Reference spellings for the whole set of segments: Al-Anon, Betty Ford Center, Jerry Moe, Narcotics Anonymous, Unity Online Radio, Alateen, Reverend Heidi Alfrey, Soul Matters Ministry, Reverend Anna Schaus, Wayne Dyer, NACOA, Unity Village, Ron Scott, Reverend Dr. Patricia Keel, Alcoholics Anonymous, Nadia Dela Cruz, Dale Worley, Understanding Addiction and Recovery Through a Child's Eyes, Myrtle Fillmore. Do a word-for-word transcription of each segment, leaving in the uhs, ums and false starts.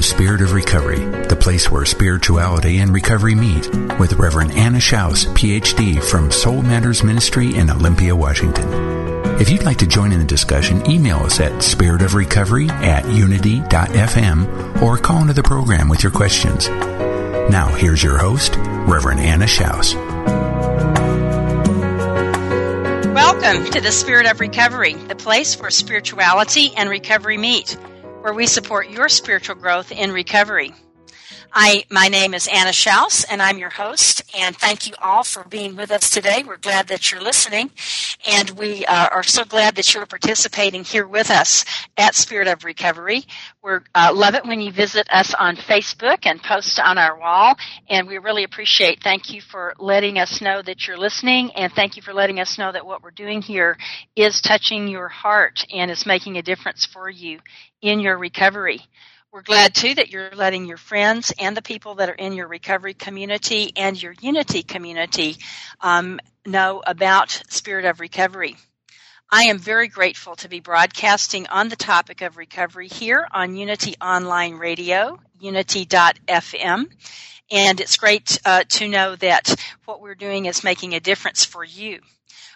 Spirit of Recovery, the place where spirituality and recovery meet, with Reverend Anna Schaus, P H D, from Soul Matters Ministry in Olympia, Washington. If you'd like to join in the discussion, email us at spirit of recovery at unity dot f m or call into the program with your questions. Now, here's your host, Reverend Anna Schaus. Welcome to the Spirit of Recovery, the place where spirituality and recovery meet, where we support your spiritual growth in recovery. I, my name is Anna Schaus, and I'm your host, and thank you all for being with us today. We're glad that you're listening, and we uh, are so glad that you're participating here with us at Spirit of Recovery. We uh, love it when you visit us on Facebook and post on our wall, and we really appreciate. Thank you for letting us know that you're listening, and thank you for letting us know that what we're doing here is touching your heart and is making a difference for you in your recovery. We're glad, too, that you're letting your friends and the people that are in your recovery community and your Unity community um, know about Spirit of Recovery. I am very grateful to be broadcasting on the topic of recovery here on Unity Online Radio, unity dot f m. And it's great uh, to know that what we're doing is making a difference for you.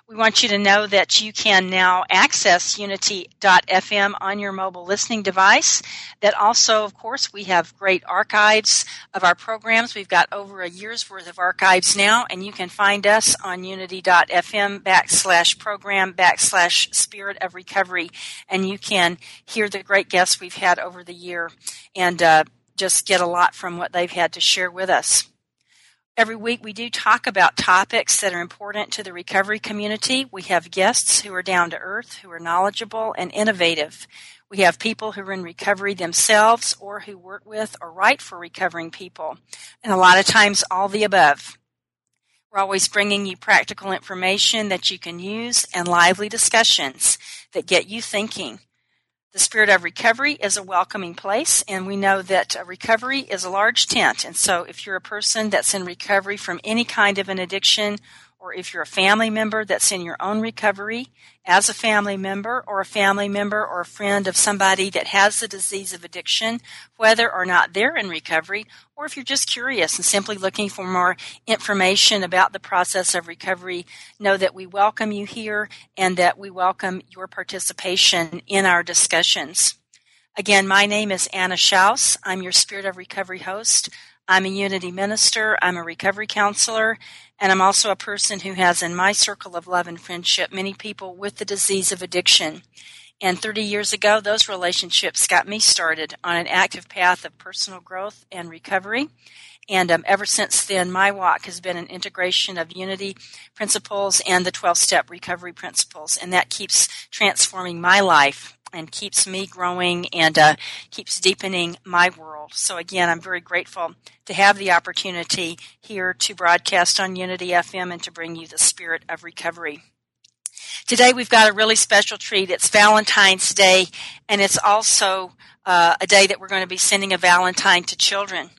We want you to know that you can now access unity dot f m on your mobile listening device. That also, of course, we have great archives of our programs. We've got over a year's worth of archives now, and you can find us on unity dot f m backslash program backslash Spirit of Recovery, and you can hear the great guests we've had over the year and uh, just get a lot from what they've had to share with us. Every week we do talk about topics that are important to the recovery community. We have guests who are down to earth, who are knowledgeable and innovative. We have people who are in recovery themselves or who work with or write for recovering people, and a lot of times all the above. We're always bringing you practical information that you can use and lively discussions that get you thinking. The Spirit of Recovery is a welcoming place, and we know that recovery is a large tent. And so if you're a person that's in recovery from any kind of an addiction, or if you're a family member that's in your own recovery as a family member, or a family member or a friend of somebody that has the disease of addiction, whether or not they're in recovery, or if you're just curious and simply looking for more information about the process of recovery, know that we welcome you here and that we welcome your participation in our discussions. Again, my name is Anna Schaus. I'm your Spirit of Recovery host. I'm a Unity minister, I'm a recovery counselor, and I'm also a person who has in my circle of love and friendship many people with the disease of addiction. And thirty years ago, those relationships got me started on an active path of personal growth and recovery. And um, ever since then, my walk has been an integration of Unity principles and the twelve-step recovery principles, and that keeps transforming my life and keeps me growing and uh, keeps deepening my world. So again, I'm very grateful to have the opportunity here to broadcast on Unity F M and to bring you the Spirit of Recovery. Today we've got a really special treat. It's Valentine's Day, and it's also uh, a day that we're going to be sending a Valentine to children.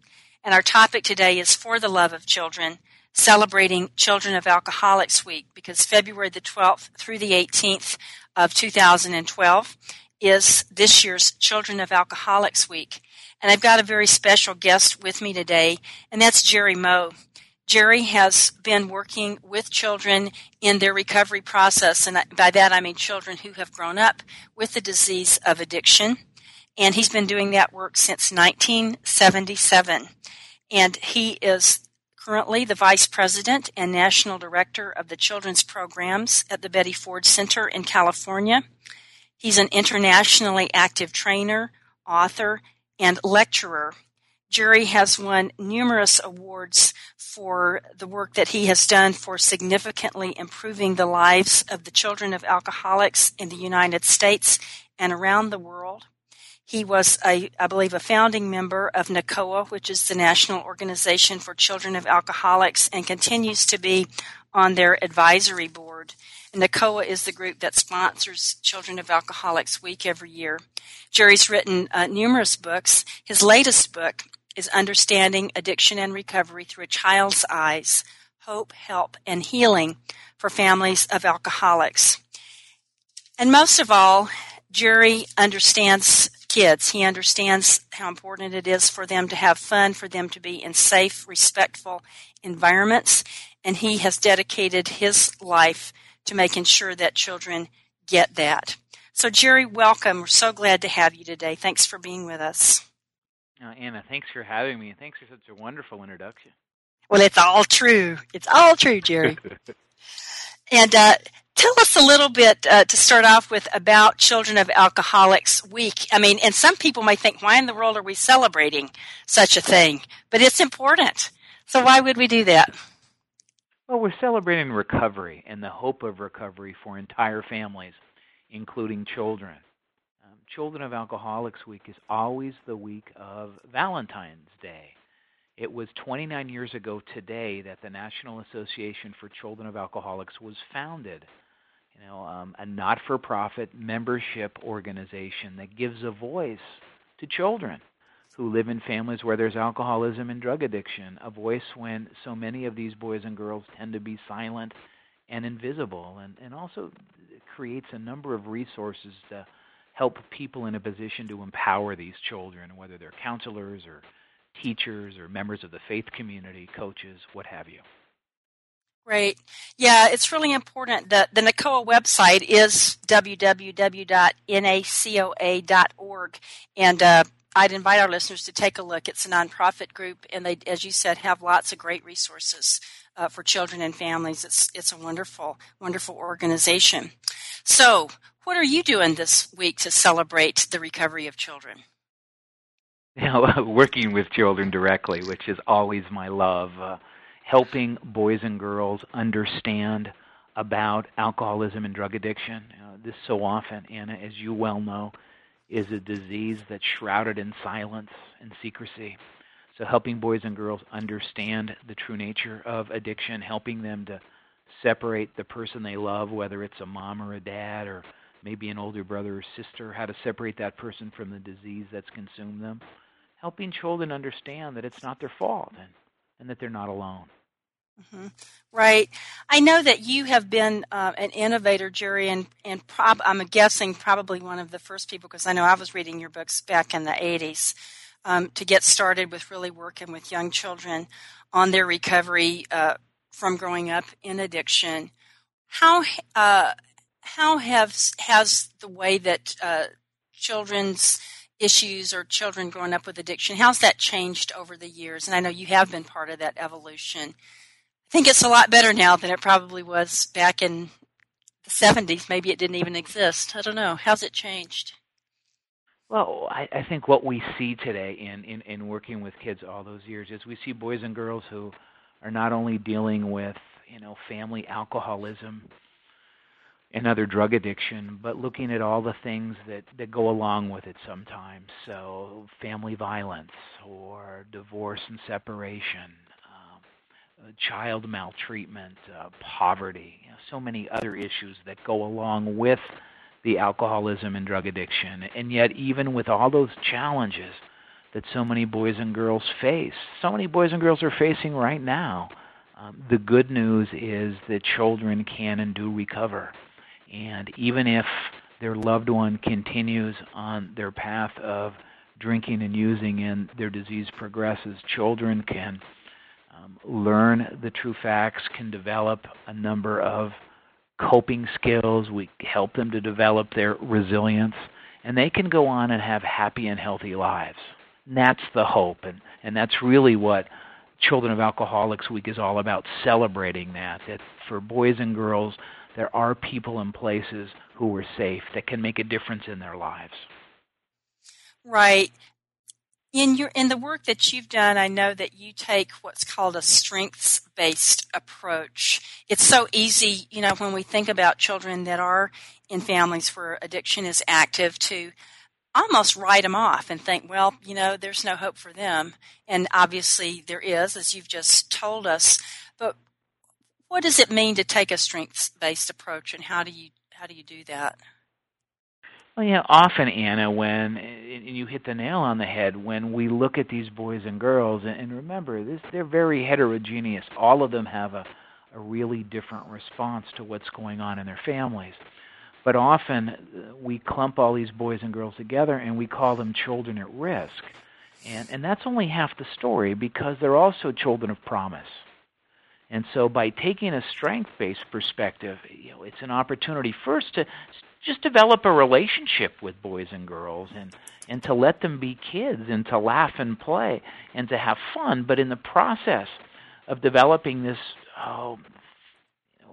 And our topic today is For the Love of Children, celebrating Children of Alcoholics Week, because February the twelfth through the eighteenth of two thousand twelve is this year's Children of Alcoholics Week. And I've got a very special guest with me today, and that's Jerry Moe. Jerry has been working with children in their recovery process, and by that I mean children who have grown up with the disease of addiction, and he's been doing that work since nineteen seventy-seven, and he is currently the Vice President and National Director of the Children's Programs at the Betty Ford Center in California. He's an internationally active trainer, author, and lecturer. Jerry has won numerous awards for the work that he has done for significantly improving the lives of the children of alcoholics in the United States and around the world. He was, a, I believe, a founding member of NACOA, which is the National Organization for Children of Alcoholics, and continues to be on their advisory board. And NACOA is the group that sponsors Children of Alcoholics Week every year. Jerry's written uh, numerous books. His latest book is Understanding Addiction and Recovery Through a Child's Eyes, Hope, Help, and Healing for Families of Alcoholics. And most of all, Jerry understands kids. He understands how important it is for them to have fun, for them to be in safe, respectful environments, and he has dedicated his life to making sure that children get that. So, Jerry, welcome. We're so glad to have you today. Thanks for being with us. Uh, Anna, thanks for having me, and thanks for such a wonderful introduction. Well, it's all true. It's all true, Jerry. and, uh, Tell us a little bit, uh, to start off with, about Children of Alcoholics Week. I mean, and some people may think, why in the world are we celebrating such a thing? But it's important. So why would we do that? Well, we're celebrating recovery and the hope of recovery for entire families, including children. Um, Children of Alcoholics Week is always the week of Valentine's Day. It was twenty-nine years ago today that the National Association for Children of Alcoholics was founded. You know, um, a not-for-profit membership organization that gives a voice to children who live in families where there's alcoholism and drug addiction, a voice when so many of these boys and girls tend to be silent and invisible, and, and also creates a number of resources to help people in a position to empower these children, whether they're counselors or teachers or members of the faith community, coaches, what have you. Great. Yeah, it's really important. The, the NACOA website is w w w dot n a c o a dot org, and uh, I'd invite our listeners to take a look. It's a nonprofit group, and they, as you said, have lots of great resources uh, for children and families. It's it's a wonderful, wonderful organization. So, what are you doing this week to celebrate the recovery of children? You know, working with children directly, which is always my love. Uh, helping boys and girls understand about alcoholism and drug addiction. Uh, this so often, Anna, as you well know, is a disease that's shrouded in silence and secrecy. So helping boys and girls understand the true nature of addiction, helping them to separate the person they love, whether it's a mom or a dad or maybe an older brother or sister, how to separate that person from the disease that's consumed them. Helping children understand that it's not their fault and, and that they're not alone. Mm-hmm. Right. I know that you have been uh, an innovator, Jerry, and, and prob- I'm guessing probably one of the first people, because I know I was reading your books back in the eighties, um, to get started with really working with young children on their recovery uh, from growing up in addiction. How uh, how have, has the way that uh, children's issues or children growing up with addiction, how's that changed over the years? And I know you have been part of that evolution. I think it's a lot better now than it probably was back in the seventies. Maybe it didn't even exist. I don't know. How's it changed? Well, I, I think what we see today in, in, in working with kids all those years is we see boys and girls who are not only dealing with, you know, family alcoholism and other drug addiction, but looking at all the things that, that go along with it sometimes. So family violence or divorce and separation, um, child maltreatment, uh, poverty, you know, so many other issues that go along with the alcoholism and drug addiction. And yet even with all those challenges that so many boys and girls face, so many boys and girls are facing right now, um, the good news is that children can and do recover. And even if their loved one continues on their path of drinking and using and their disease progresses, children can um, learn the true facts, can develop a number of coping skills. We help them to develop their resilience, and they can go on and have happy and healthy lives. And that's the hope, and, and that's really what Children of Alcoholics Week is all about, celebrating that. It's for boys and girls, there are people and places who are safe that can make a difference in their lives. Right. In your in the work that you've done, I know that you take what's called a strengths-based approach. It's so easy, you know, when we think about children that are in families where addiction is active, to almost write them off and think, well, you know, there's no hope for them. And obviously there is, as you've just told us. But what does it mean to take a strengths-based approach, and how do you how do you do that? Well, yeah, often, Anna, when and you hit the nail on the head, when we look at these boys and girls, and remember, this they're very heterogeneous. All of them have a, a really different response to what's going on in their families. But often we clump all these boys and girls together and we call them children at risk. And, and that's only half the story, because they're also children of promise. And so by taking a strength-based perspective, you know, it's an opportunity first to just develop a relationship with boys and girls, and, and to let them be kids and to laugh and play and to have fun. But in the process of developing this oh,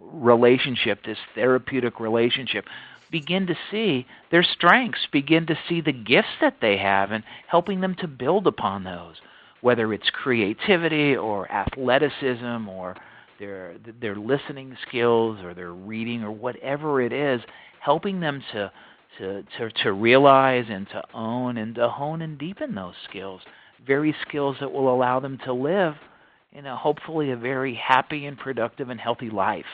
relationship, this therapeutic relationship, begin to see their strengths, begin to see the gifts that they have, and helping them to build upon those, whether it's creativity or athleticism or their their listening skills or their reading or whatever it is, helping them to, to to to realize and to own and to hone and deepen those skills, very skills that will allow them to live in a hopefully a very happy and productive and healthy life.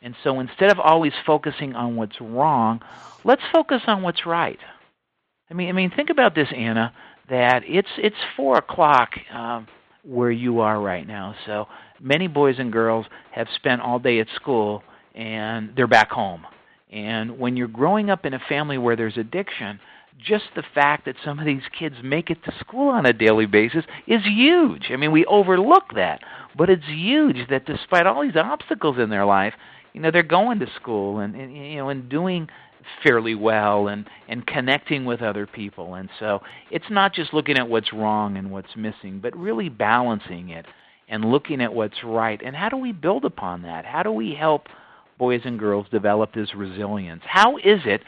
And so instead of always focusing on what's wrong, let's focus on what's right. I mean, I mean, think about this, Anna, that it's it's four o'clock um, where you are right now. So many boys and girls have spent all day at school and they're back home. And when you're growing up in a family where there's addiction, just the fact that some of these kids make it to school on a daily basis is huge. I mean, we overlook that, but it's huge that despite all these obstacles in their life, you know, they're going to school and, and you know, and doing fairly well and, and connecting with other people. And so it's not just looking at what's wrong and what's missing, but really balancing it and looking at what's right. And how do we build upon that? How do we help boys and girls develop this resilience? How is it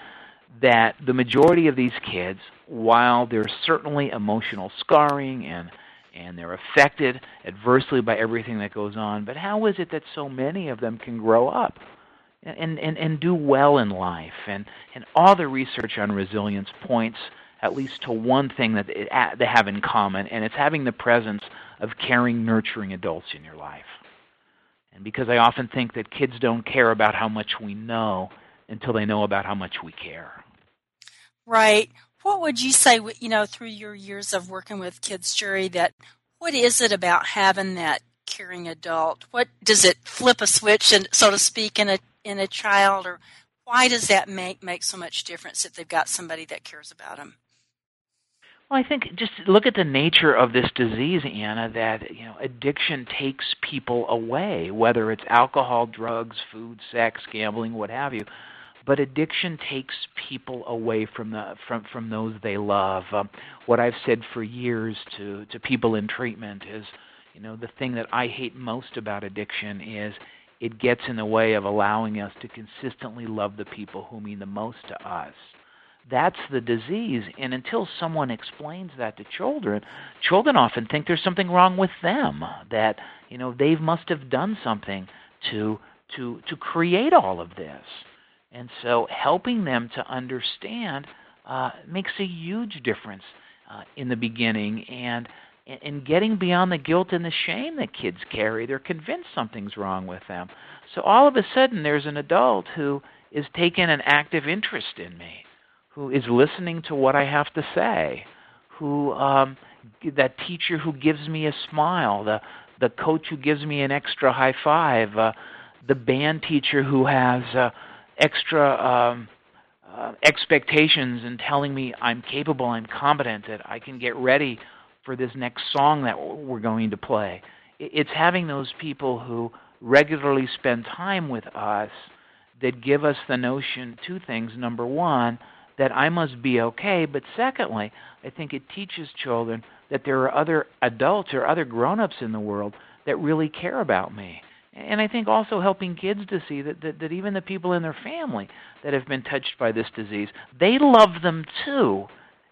that the majority of these kids, while there's certainly emotional scarring and and they're affected adversely by everything that goes on, but how is it that so many of them can grow up and, and, and do well in life? And, and all the research on resilience points at least to one thing that it, they have in common, and it's having the presence of caring, nurturing adults in your life. And because I often think that kids don't care about how much we know until they know about how much we care. Right. What would you say, you know, through your years of working with kids, Jerry, that what is it about having that caring adult? What does it flip a switch, and so to speak, in a in a child, or why does that make, make so much difference if they've got somebody that cares about them? Well, I think just look at the nature of this disease, Anna, that, you know, addiction takes people away, whether it's alcohol, drugs, food, sex, gambling, what have you. But addiction takes people away from the from, from those they love. Um, what I've said for years to, to people in treatment is, you know, the thing that I hate most about addiction is it gets in the way of allowing us to consistently love the people who mean the most to us. That's the disease, and until someone explains that to children, children often think there's something wrong with them, that, you know, they must have done something to to to create all of this. And so helping them to understand uh, makes a huge difference uh, in the beginning, and and getting beyond the guilt and the shame that kids carry. They're convinced something's wrong with them. So all of a sudden there's an adult who is taking an active interest in me, who is listening to what I have to say, who um, that teacher who gives me a smile, the, the coach who gives me an extra high five, uh, the band teacher who has uh, extra um, uh, expectations and telling me I'm capable, I'm competent, that I can get ready for this next song that we're going to play. it's having those people who regularly spend time with us that give us the notion, two things. Number one, that I must be okay, but secondly, I think it teaches children that there are other adults or other grown-ups in the world that really care about me. And I think also helping kids to see that, that, that even the people in their family that have been touched by this disease, they love them too,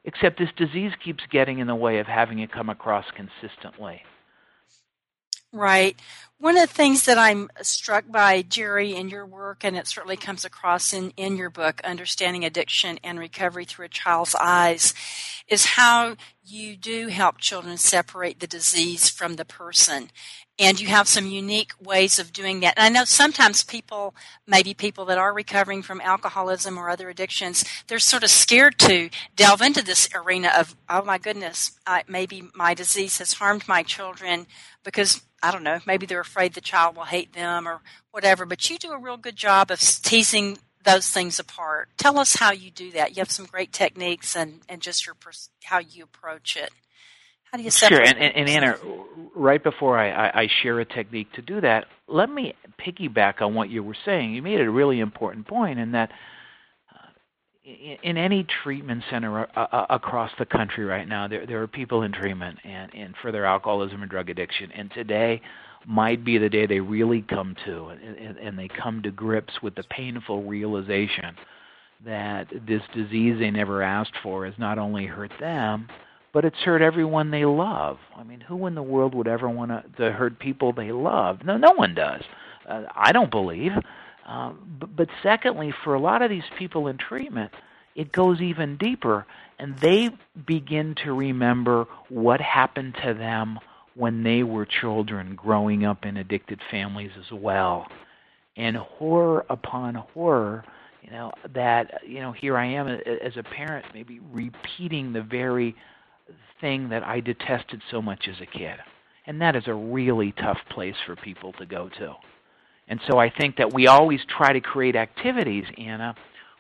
except this disease keeps getting in the way of having it come across consistently. Right. One of the things that I'm struck by, Jerry, in your work, and it certainly comes across in, in your book, Understanding Addiction and Recovery Through a Child's Eyes, is how you do help children separate the disease from the person. And you have some unique ways of doing that. And I know sometimes people, maybe people that are recovering from alcoholism or other addictions, they're sort of scared to delve into this arena of, oh, my goodness, I, maybe my disease has harmed my children because, I don't know, maybe they're afraid the child will hate them or whatever. But you do a real good job of teasing those things apart. Tell us how you do that. You have some great techniques and, and just your pers- how you approach it. How do you separate? Sure, and, and, and Anna, right before I, I, I share a technique to do that, let me piggyback on what you were saying. You made a really important point in that uh, in, in any treatment center a, a, across the country right now, there, there are people in treatment and, and for their alcoholism and drug addiction, and today might be the day they really come to and, and they come to grips with the painful realization that this disease they never asked for has not only hurt them, but it's hurt everyone they love. I mean, who in the world would ever want to hurt people they love? No, no one does. Uh, I don't believe. Uh, but, but secondly, for a lot of these people in treatment, it goes even deeper, and they begin to remember what happened to them when they were children growing up in addicted families as well. And horror upon horror, you know, that, you know, here I am as a parent maybe repeating the very thing that I detested so much as a kid. And that is a really tough place for people to go to. And so I think that we always try to create activities, Anna,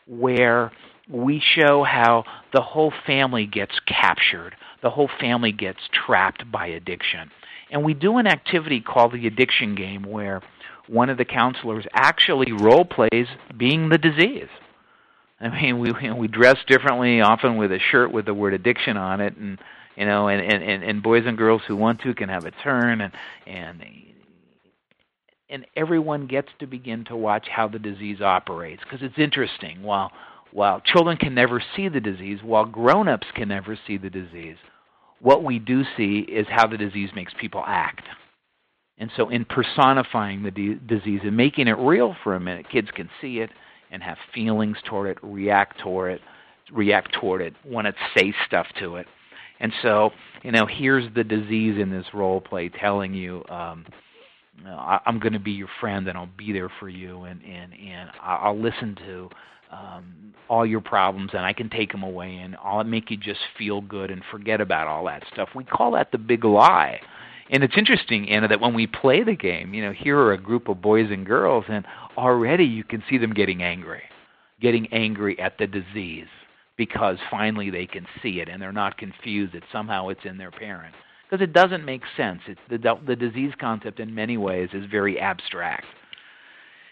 where we show how the whole family gets captured, the whole family gets trapped by addiction. And we do an activity called the addiction game where one of the counselors actually role plays being the disease. I mean, we we dress differently, often with a shirt with the word addiction on it, and you know, and, and, and boys and girls who want to can have a turn, and and and everyone gets to begin to watch how the disease operates because it's interesting. While while children can never see the disease, while grown-ups can never see the disease, what we do see is how the disease makes people act. And so, in personifying the de- disease and making it real for a minute, kids can see it and have feelings toward it, react toward it, react toward it, want to say stuff to it. And so, you know, here's the disease in this role play telling you, um, you know, I, I'm going to be your friend and I'll be there for you and, and, and I'll listen to um, all your problems and I can take them away and I'll make you just feel good and forget about all that stuff. We call that the big lie. And it's interesting, Anna, that when we play the game, you know, here are a group of boys and girls, and already you can see them getting angry, getting angry at the disease because finally they can see it and they're not confused that somehow it's in their parent because it doesn't make sense. It's the, the disease concept in many ways is very abstract.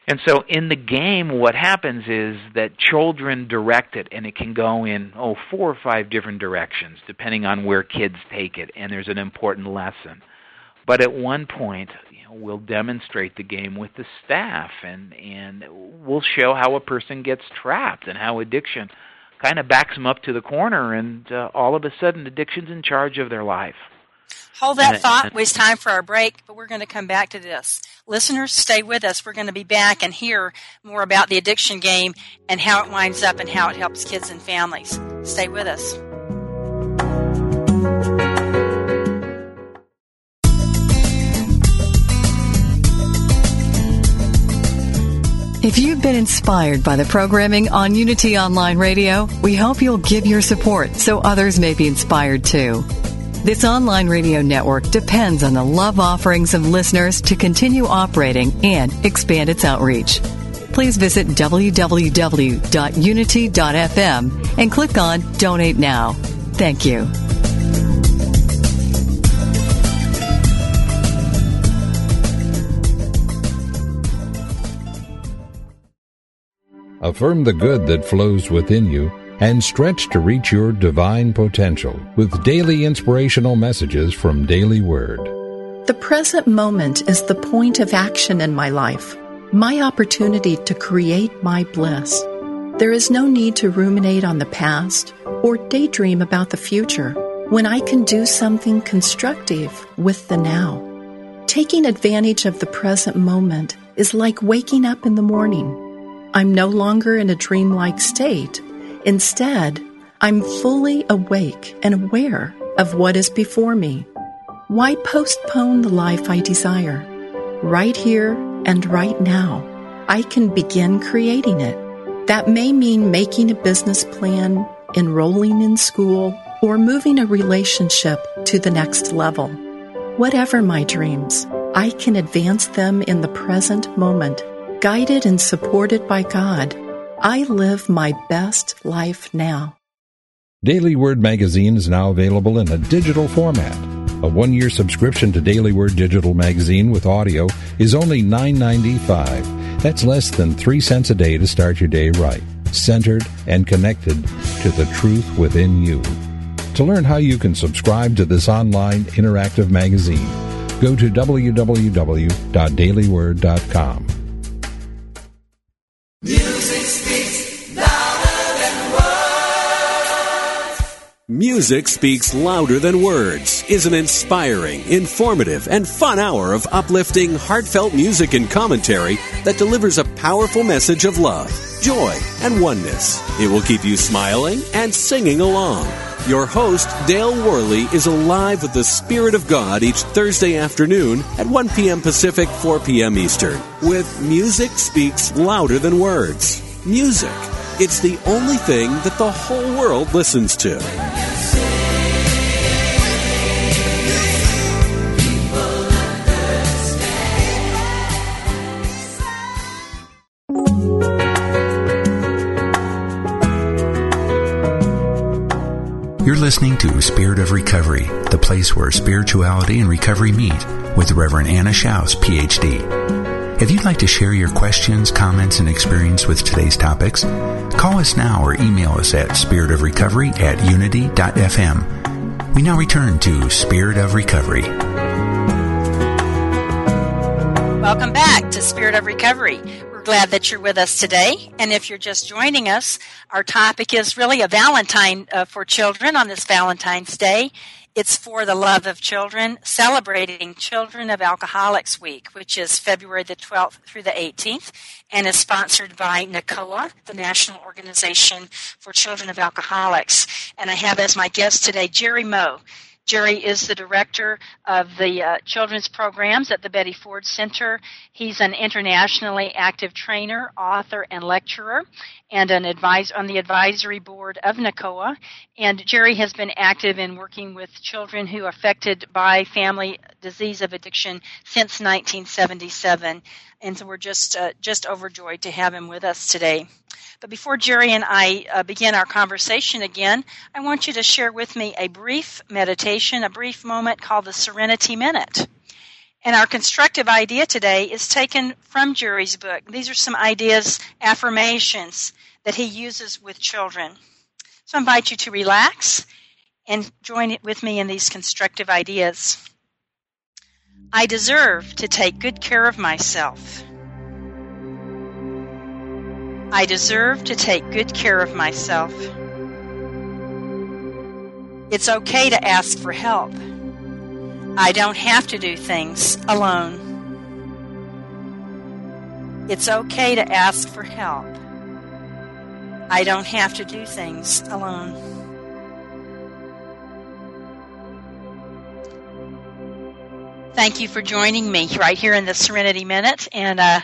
And so in the game, what happens is that children direct it, and it can go in, oh, four or five different directions depending on where kids take it, and there's an important lesson. But at one point, you know, we'll demonstrate the game with the staff, and, and we'll show how a person gets trapped and how addiction kind of backs them up to the corner, and uh, all of a sudden addiction's in charge of their life. Hold that and, thought. And, it's time for our break, but we're going to come back to this. Listeners, stay with us. We're going to be back and hear more about the addiction game and how it winds up and how it helps kids and families. Stay with us. If you've been inspired by the programming on Unity Online Radio, we hope you'll give your support so others may be inspired too. This online radio network depends on the love offerings of listeners to continue operating and expand its outreach. Please visit w w w dot unity dot f m and click on Donate Now. Thank you. Affirm the good that flows within you and stretch to reach your divine potential with daily inspirational messages from Daily Word. The present moment is the point of action in my life, my opportunity to create my bliss. There is no need to ruminate on the past or daydream about the future when I can do something constructive with the now. Taking advantage of the present moment is like waking up in the morning. I'm no longer in a dreamlike state. Instead, I'm fully awake and aware of what is before me. Why postpone the life I desire? Right here and right now, I can begin creating it. That may mean making a business plan, enrolling in school, or moving a relationship to the next level. Whatever my dreams, I can advance them in the present moment, guided and supported by God. I live my best life now. Daily Word Magazine is now available in a digital format. A one-year subscription to Daily Word Digital Magazine with audio is only nine dollars and ninety-five cents. That's less than three cents a day to start your day right, centered and connected to the truth within you. To learn how you can subscribe to this online interactive magazine, go to w w w dot daily word dot com. Music Speaks Louder Than Words is an inspiring, informative, and fun hour of uplifting, heartfelt music and commentary that delivers a powerful message of love, joy, and oneness. It will keep you smiling and singing along. Your host, Dale Worley, is alive with the Spirit of God each Thursday afternoon at one p.m. Pacific, four p.m. Eastern, with Music Speaks Louder Than Words. Music. It's the only thing that the whole world listens to. You're listening to Spirit of Recovery, the place where spirituality and recovery meet, with Reverend Anna Schaus, P H D. If you'd like to share your questions, comments, and experience with today's topics, call us now or email us at spirit of recovery at unity dot f m. We now return to Spirit of Recovery. Welcome back to Spirit of Recovery. We're glad that you're with us today. And if you're just joining us, our topic is really a Valentine uh, for children on this Valentine's Day. It's for the love of children, celebrating Children of Alcoholics Week, which is February the twelfth through the eighteenth, and is sponsored by NACOA, the National Organization for Children of Alcoholics. And I have as my guest today Jerry Moe. Jerry is the director of the uh, children's programs at the Betty Ford Center. He's an internationally active trainer, author, and lecturer, and an advisor on the advisory board of NACOA. And Jerry has been active in working with children who are affected by family disease of addiction since nineteen seventy-seven. And so we're just uh, just overjoyed to have him with us today. But before Jerry and I uh, begin our conversation again, I want you to share with me a brief meditation, a brief moment called the Serenity Minute. And our constructive idea today is taken from Jerry's book. These are some ideas, affirmations that he uses with children. So I invite you to relax and join with me in these constructive ideas. I deserve to take good care of myself. I deserve to take good care of myself. It's okay to ask for help. I don't have to do things alone. It's okay to ask for help. I don't have to do things alone. Thank you for joining me right here in the Serenity Minute, and uh,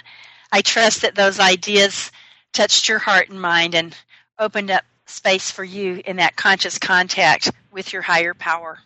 I trust that those ideas touched your heart and mind and opened up space for you in that conscious contact with your higher power.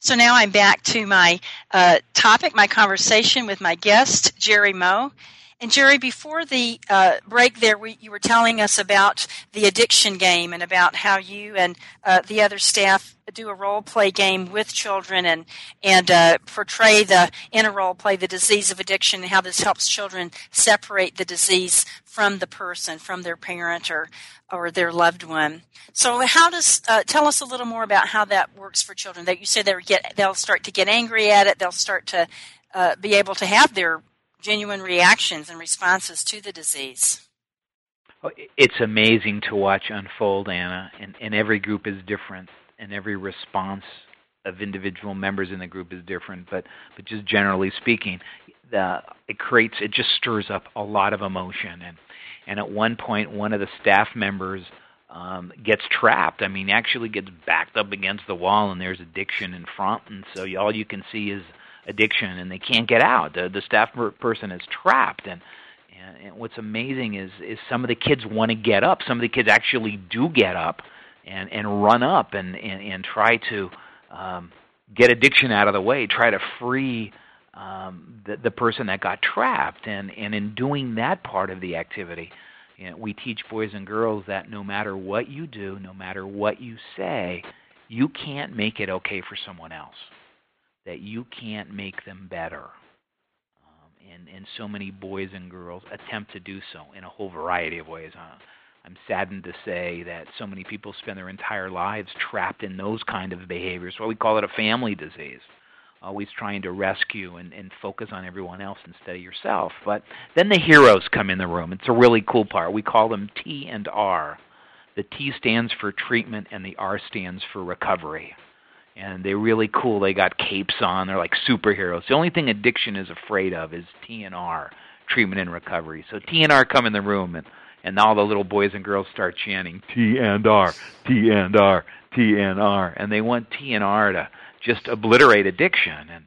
So now I'm back to my uh, topic, my conversation with my guest, Jerry Moe, And Jerry, before the uh, break there, we, you were telling us about the addiction game and about how you and uh, the other staff do a role play game with children and and uh, portray the in a role play the disease of addiction and how this helps children separate the disease from the person, from their parent or or their loved one. So how does uh, tell us a little more about how that works for children? That you said they get they'll start to get angry at it, they'll start to uh, be able to have their genuine reactions and responses to the disease. It's amazing to watch unfold, Anna, and, and every group is different, and every response of individual members in the group is different, but, but just generally speaking, the, it creates, it just stirs up a lot of emotion, and, and at one point, one of the staff members um, gets trapped, I mean, actually gets backed up against the wall, and there's addiction in front, and so you, all you can see is addiction, and they can't get out. The, the staff person is trapped, and, and, and what's amazing is, is some of the kids want to get up. Some of the kids actually do get up and, and run up and, and, and try to um, get addiction out of the way, try to free um, the, the person that got trapped. And, and in doing that part of the activity, you know, we teach boys and girls that no matter what you do, no matter what you say, you can't make it okay for someone else, that you can't make them better. Um, and, and so many boys and girls attempt to do so in a whole variety of ways. Uh, I'm saddened to say that so many people spend their entire lives trapped in those kind of behaviors. Well, we call it a family disease, always trying to rescue and, and focus on everyone else instead of yourself. But then the heroes come in the room. It's a really cool part. We call them T and R. The T stands for treatment and the R stands for recovery. And they're really cool. They got capes on. They're like superheroes. The only thing addiction is afraid of is T and R, treatment and recovery. So T and R come in the room, and, and all the little boys and girls start chanting, T and R, T and R, T and R. And they want T and R to just obliterate addiction. And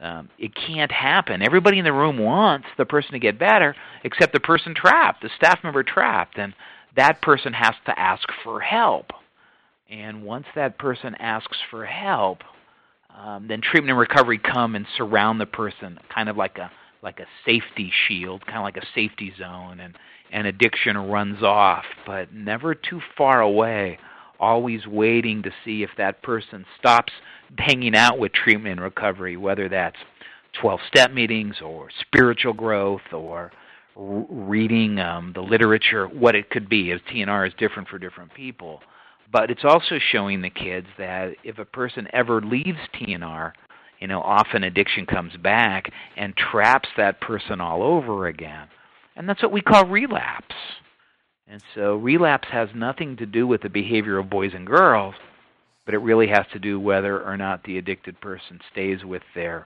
um, it can't happen. Everybody in the room wants the person to get better, except the person trapped, the staff member trapped. And that person has to ask for help. And once that person asks for help, um, then treatment and recovery come and surround the person, kind of like a like a safety shield, kind of like a safety zone, and, and addiction runs off, but never too far away, always waiting to see if that person stops hanging out with treatment and recovery, whether that's twelve-step meetings or spiritual growth or r- reading um, the literature, what it could be, as T and R is different for different people. But it's also showing the kids that if a person ever leaves T and R, you know, often addiction comes back and traps that person all over again. And that's what we call relapse. And so relapse has nothing to do with the behavior of boys and girls, but it really has to do whether or not the addicted person stays with their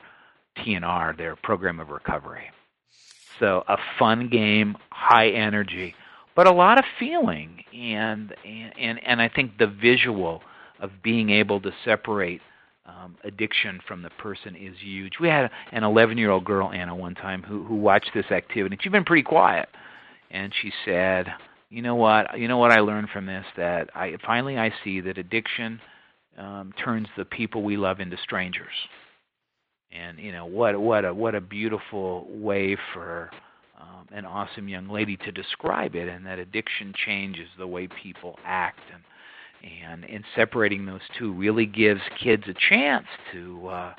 T and R, their program of recovery. So a fun game, high energy, but a lot of feeling, and, and and I think the visual of being able to separate um, addiction from the person is huge. We had an eleven-year-old girl, Anna, one time who, who watched this activity. She'd been pretty quiet, and she said, you know what, you know what I learned from this, that I finally I see that addiction um, turns the people we love into strangers. And, you know, what, what, a, what a beautiful way for Um, an awesome young lady to describe it, and that addiction changes the way people act, and and, and separating those two really gives kids a chance to uh,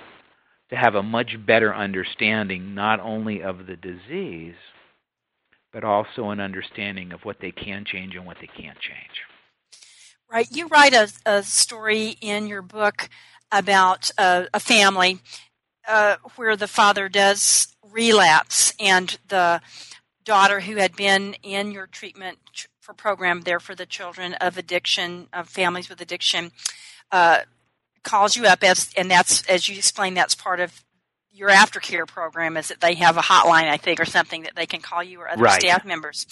to have a much better understanding not only of the disease, but also an understanding of what they can change and what they can't change. Right, you write a, a story in your book about uh, a family uh, where the father does relapse, and the daughter who had been in your treatment for program there for the children of addiction, of families with addiction, uh, calls you up, as, and that's, as you explained, that's part of your aftercare program, is that they have a hotline, I think, or something that they can call you or other right. staff members.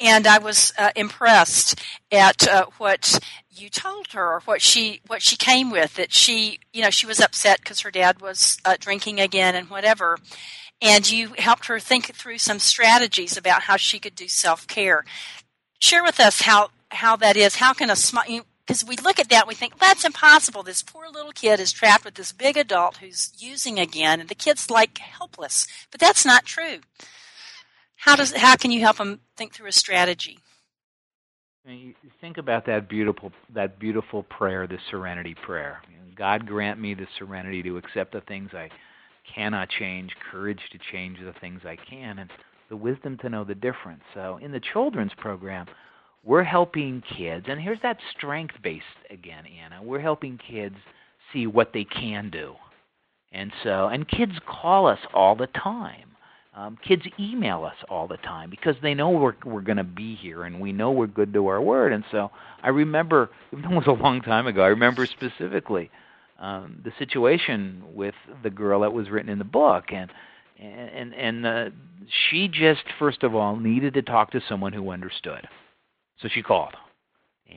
And I was uh, impressed at uh, what you told her, or what she what she came with, that she, you know, she was upset because her dad was uh, drinking again and whatever. And you helped her think through some strategies about how she could do self-care. Share with us how, how that is. How can a small, because we look at that, we think, that's impossible. This poor little kid is trapped with this big adult who's using again, and the kid's like helpless. But that's not true. How does how can you help them think through a strategy? I mean, you think about that beautiful that beautiful prayer, the serenity prayer. You know, God grant me the serenity to accept the things I cannot change, courage to change the things I can, and the wisdom to know the difference. So in the children's program, we're helping kids, and here's that strength-based again, Anna. We're helping kids see what they can do. And so, and kids call us all the time. Um, kids email us all the time because they know we're we're going to be here and we know we're good to our word. And so I remember, it was a long time ago, I remember specifically um, the situation with the girl that was written in the book. And and, and uh, she just, first of all, needed to talk to someone who understood. So she called.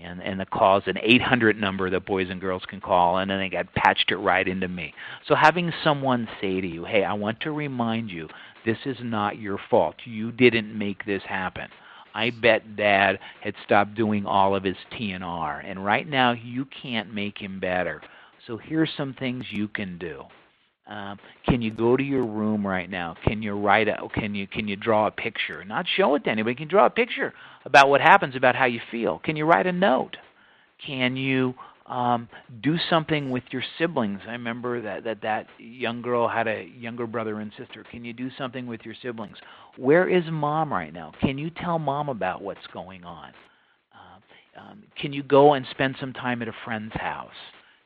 And and the call's an eight hundred number that boys and girls can call, and then they got patched it right into me. So having someone say to you, hey, I want to remind you, this is not your fault. You didn't make this happen. I bet Dad had stopped doing all of his T and R, and right now you can't make him better. So here's some things you can do. Um, can you go to your room right now? Can you write a? Can you can you draw a picture? Not show it to anybody. Can you draw a picture about what happens, about how you feel? Can you write a note? Can you um, do something with your siblings? I remember that, that that young girl had a younger brother and sister. Can you do something with your siblings? Where is Mom right now? Can you tell Mom about what's going on? Uh, um, can you go and spend some time at a friend's house?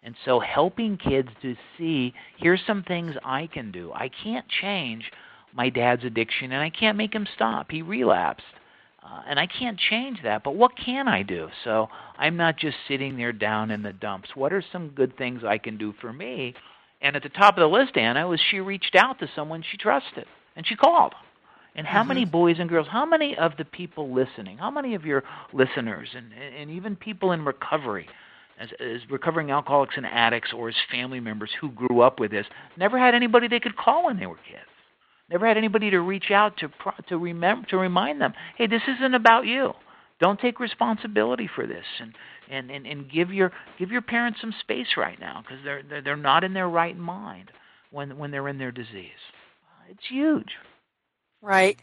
And so helping kids to see, here's some things I can do. I can't change my dad's addiction, and I can't make him stop. He relapsed, uh, and I can't change that, but what can I do? So I'm not just sitting there down in the dumps. What are some good things I can do for me? And at the top of the list, Anna, was she reached out to someone she trusted, and she called. And how mm-hmm. many boys and girls, how many of the people listening, how many of your listeners and, and even people in recovery, As, as recovering alcoholics and addicts or as family members who grew up with this, never had anybody they could call when they were kids, never had anybody to reach out to to remember to remind them, hey, this isn't about you. Don't take responsibility for this, and and, and, and give your give your parents some space right now because they're, they're they're not in their right mind when when they're in their disease. It's huge, right?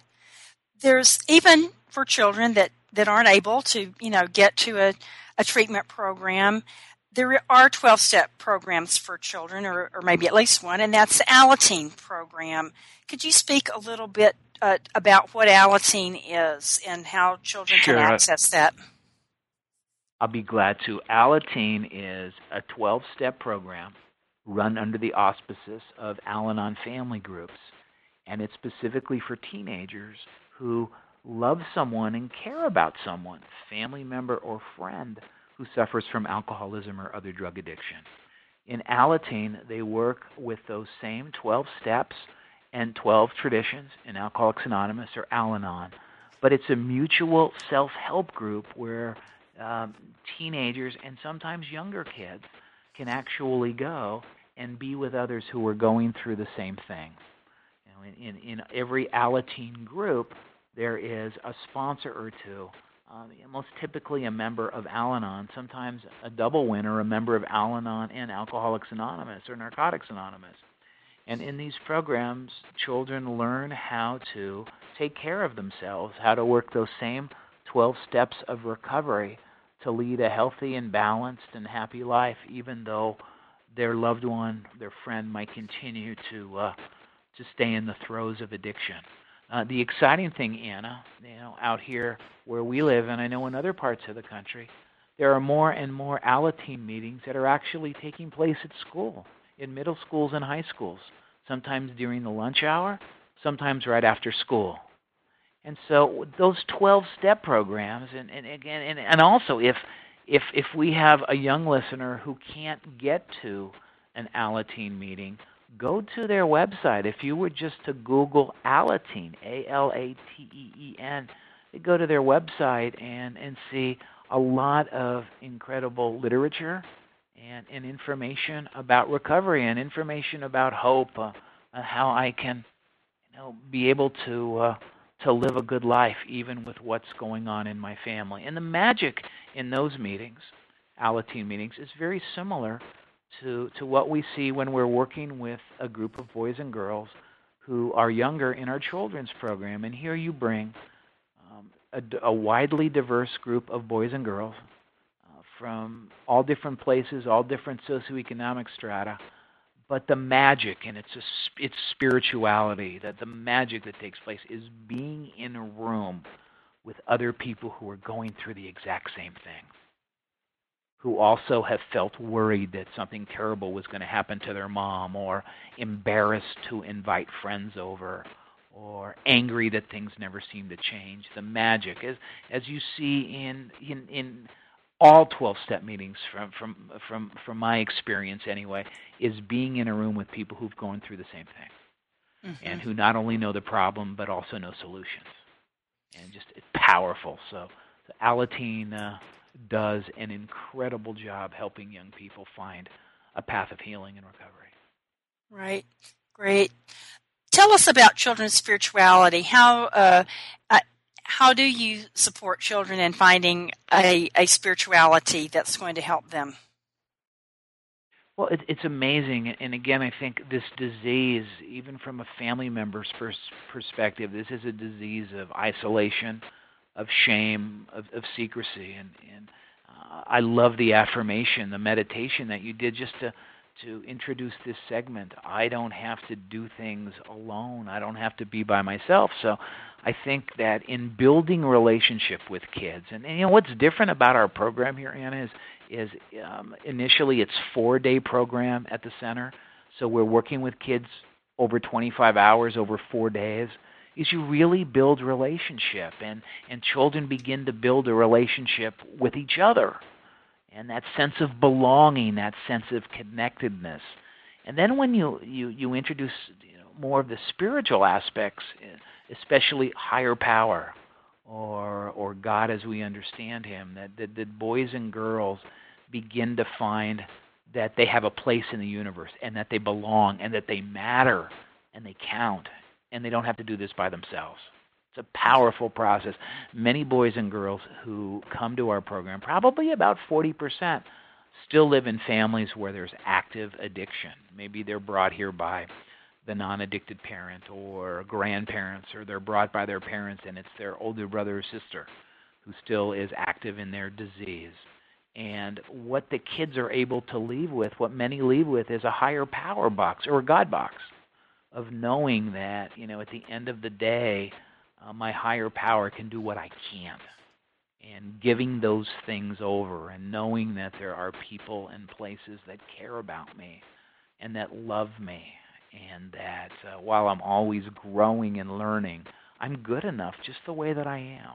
There's even for children that, that aren't able to you know get to a a treatment program. There are twelve-step programs for children, or, or maybe at least one, and that's the Alateen program. Could you speak a little bit uh, about what Alateen is and how children sure. can access that? I'll be glad to. Alateen is a twelve-step program run under the auspices of Al-Anon family groups, and it's specifically for teenagers who love someone and care about someone, family member or friend, who suffers from alcoholism or other drug addiction. In Alateen, they work with those same twelve steps and twelve traditions in Alcoholics Anonymous or Al-Anon, but it's a mutual self-help group where um, teenagers and sometimes younger kids can actually go and be with others who are going through the same thing. You know, in, in, in every Alateen group, there is a sponsor or two, um, most typically a member of Al-Anon, sometimes a double winner, a member of Al-Anon and Alcoholics Anonymous or Narcotics Anonymous. And in these programs, children learn how to take care of themselves, how to work those same twelve steps of recovery to lead a healthy and balanced and happy life, even though their loved one, their friend, might continue to uh, to stay in the throes of addiction. Uh, the exciting thing, Anna, you know, out here where we live, and I know in other parts of the country, there are more and more Alateen meetings that are actually taking place at school, in middle schools and high schools, sometimes during the lunch hour, sometimes right after school. And so those twelve-step programs, and, and again, and, and also if if if we have a young listener who can't get to an Alateen meeting, go to their website. If you were just to Google Alateen, A L A T E E N, go to their website and, and see a lot of incredible literature and, and information about recovery and information about hope, uh, uh, how I can you know, be able to uh, to live a good life even with what's going on in my family. And the magic in those meetings, Alateen meetings, is very similar to, to what we see when we're working with a group of boys and girls who are younger in our children's program. And here you bring um, a, a widely diverse group of boys and girls uh, from all different places, all different socioeconomic strata. But the magic and its a, its spirituality, that the magic that takes place is being in a room with other people who are going through the exact same thing, who also have felt worried that something terrible was going to happen to their mom, or embarrassed to invite friends over, or angry that things never seem to change. The magic, as as you see in in, in all twelve-step meetings, from, from from from my experience anyway, is being in a room with people who've gone through the same thing, mm-hmm. and who not only know the problem but also know solutions, and just it's powerful. So, so Alateen uh, does an incredible job helping young people find a path of healing and recovery. Right, great. Tell us about children's spirituality. How uh, I- How do you support children in finding a, a spirituality that's going to help them? Well, it, it's amazing. And again, I think this disease, even from a family member's pers- perspective, this is a disease of isolation, of shame, of, of secrecy. And, and uh, I love the affirmation, the meditation that you did just to, to introduce this segment. I don't have to do things alone. I don't have to be by myself. So I think that in building relationship with kids, and, and you know what's different about our program here, Anna, is is um, initially it's a four-day program at the center, so we're working with kids over twenty-five hours, over four days, is you really build relationship, and, and children begin to build a relationship with each other, and that sense of belonging, that sense of connectedness. And then when you, you, you introduce you know, more of the spiritual aspects, especially higher power or or God as we understand him, that, that, that boys and girls begin to find that they have a place in the universe and that they belong and that they matter and they count and they don't have to do this by themselves. It's a powerful process. Many boys and girls who come to our program, probably about forty percent, still live in families where there's active addiction. Maybe they're brought here by the non-addicted parent or grandparents, or they're brought by their parents and it's their older brother or sister who still is active in their disease. And what the kids are able to leave with, what many leave with, is a higher power box or a God box of knowing that, you know, at the end of the day, uh, my higher power can do what I can't. And giving those things over and knowing that there are people and places that care about me and that love me, and that uh, while I'm always growing and learning, I'm good enough just the way that I am.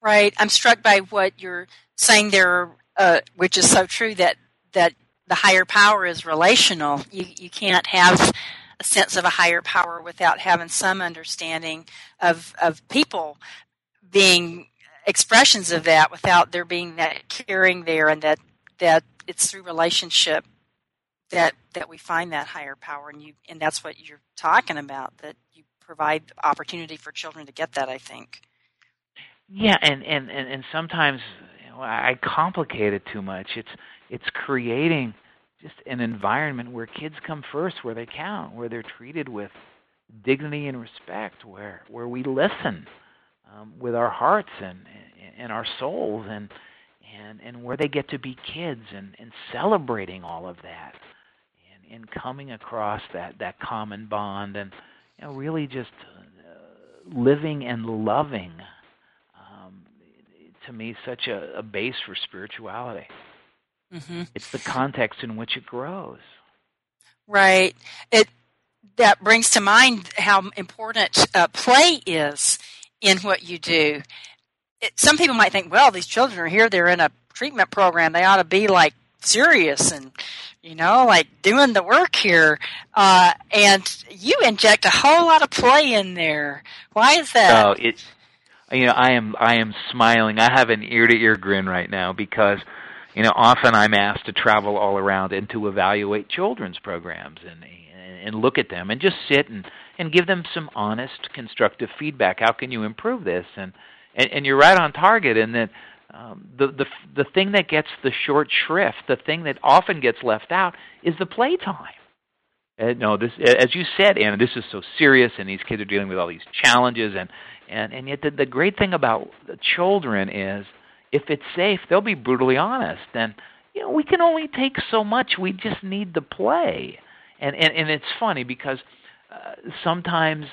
Right. I'm struck by what you're saying there, uh, which is so true, that that the higher power is relational. You, you can't have a sense of a higher power without having some understanding of of people being expressions of that, without there being that caring there, and that, that it's through relationship that that we find that higher power, and you and that's what you're talking about, that you provide opportunity for children to get that, I think. Yeah, and, and, and, and sometimes you know, I complicate it too much. It's it's creating just an environment where kids come first, where they count, where they're treated with dignity and respect, where, where we listen um, with our hearts and, and our souls, and and and where they get to be kids, and, and celebrating all of that. And coming across that, that common bond, and you know, really just uh, living and loving, um, to me, such a, a base for spirituality. Mm-hmm. It's the context in which it grows. Right. It that brings to mind how important uh, play is in what you do. It, some people might think, well, these children are here; they're in a treatment program; they ought to be like serious and, you know, like doing the work here, uh, and you inject a whole lot of play in there. Why is that? Oh, it. You know, I am I am smiling. I have an ear to ear grin right now because, you know, often I'm asked to travel all around and to evaluate children's programs and and look at them and just sit and, and give them some honest, constructive feedback. How can you improve this? And and, and you're right on target in that. Um, the the the thing that gets the short shrift, the thing that often gets left out, is the playtime. Uh, no, this, as you said, Anna, this is so serious, and these kids are dealing with all these challenges. And, and, and yet the, the great thing about the children is if it's safe, they'll be brutally honest. And, you know, we can only take so much. We just need the play. And, and, and it's funny because uh, sometimes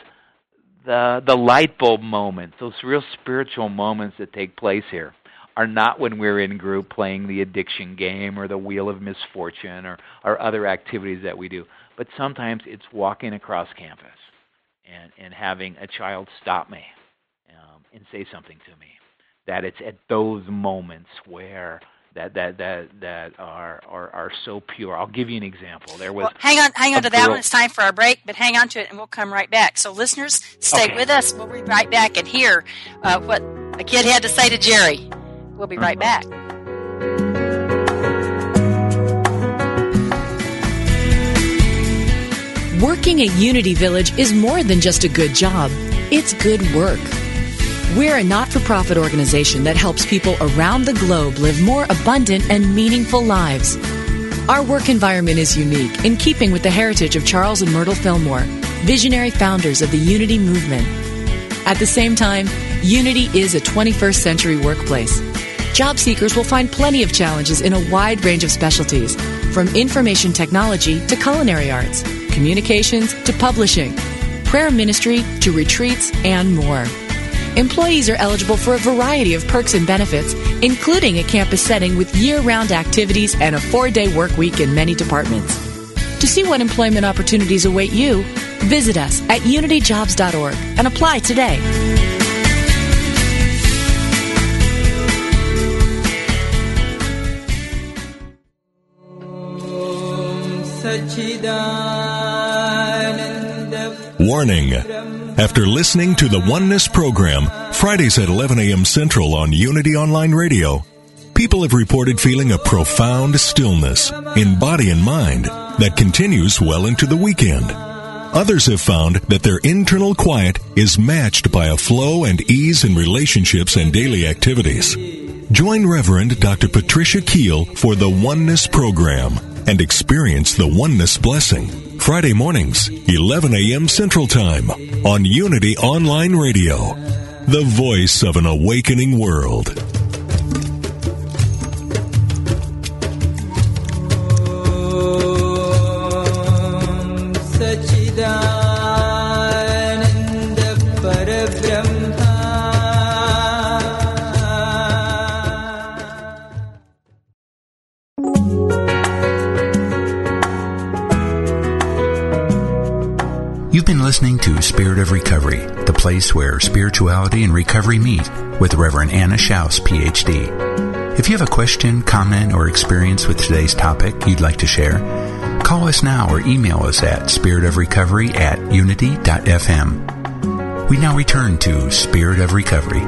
the, the light bulb moments, those real spiritual moments that take place here, are not when we're in group playing the addiction game or the wheel of misfortune or, or other activities that we do. But sometimes it's walking across campus and, and having a child stop me um, and say something to me. That it's at those moments where that that that, that are, are are so pure. I'll give you an example. There was well, hang on, hang on to that girl. One. It's time for our break, but hang on to it, and we'll come right back. So listeners, stay okay. with us. We'll be right back and hear uh, what a kid had to say to Jerry. We'll be right back. Working at Unity Village is more than just a good job. It's good work. We're a not-for-profit organization that helps people around the globe live more abundant and meaningful lives. Our work environment is unique in keeping with the heritage of Charles and Myrtle Fillmore, visionary founders of the Unity movement. At the same time, Unity is a twenty-first century workplace. Job seekers will find plenty of challenges in a wide range of specialties, from information technology to culinary arts, communications to publishing, prayer ministry to retreats, and more. Employees are eligible for a variety of perks and benefits, including a campus setting with year-round activities and a four-day work week in many departments. To see what employment opportunities await you, visit us at unity jobs dot org and apply today. Warning. After listening to the Oneness program, Fridays at eleven a.m. Central on Unity Online Radio, people have reported feeling a profound stillness in body and mind that continues well into the weekend. Others have found that their internal quiet is matched by a flow and ease in relationships and daily activities. Join Reverend Doctor Patricia Keel for the Oneness program and experience the Oneness Blessing, Friday mornings, eleven a.m. Central Time, on Unity Online Radio, the voice of an awakening world. Listening to Spirit of Recovery, the place where spirituality and recovery meet, with Reverend Anna Schaus, P H D. If you have a question, comment, or experience with today's topic you'd like to share, call us now or email us at spiritofrecovery at unity dot f m. We now return to Spirit of Recovery.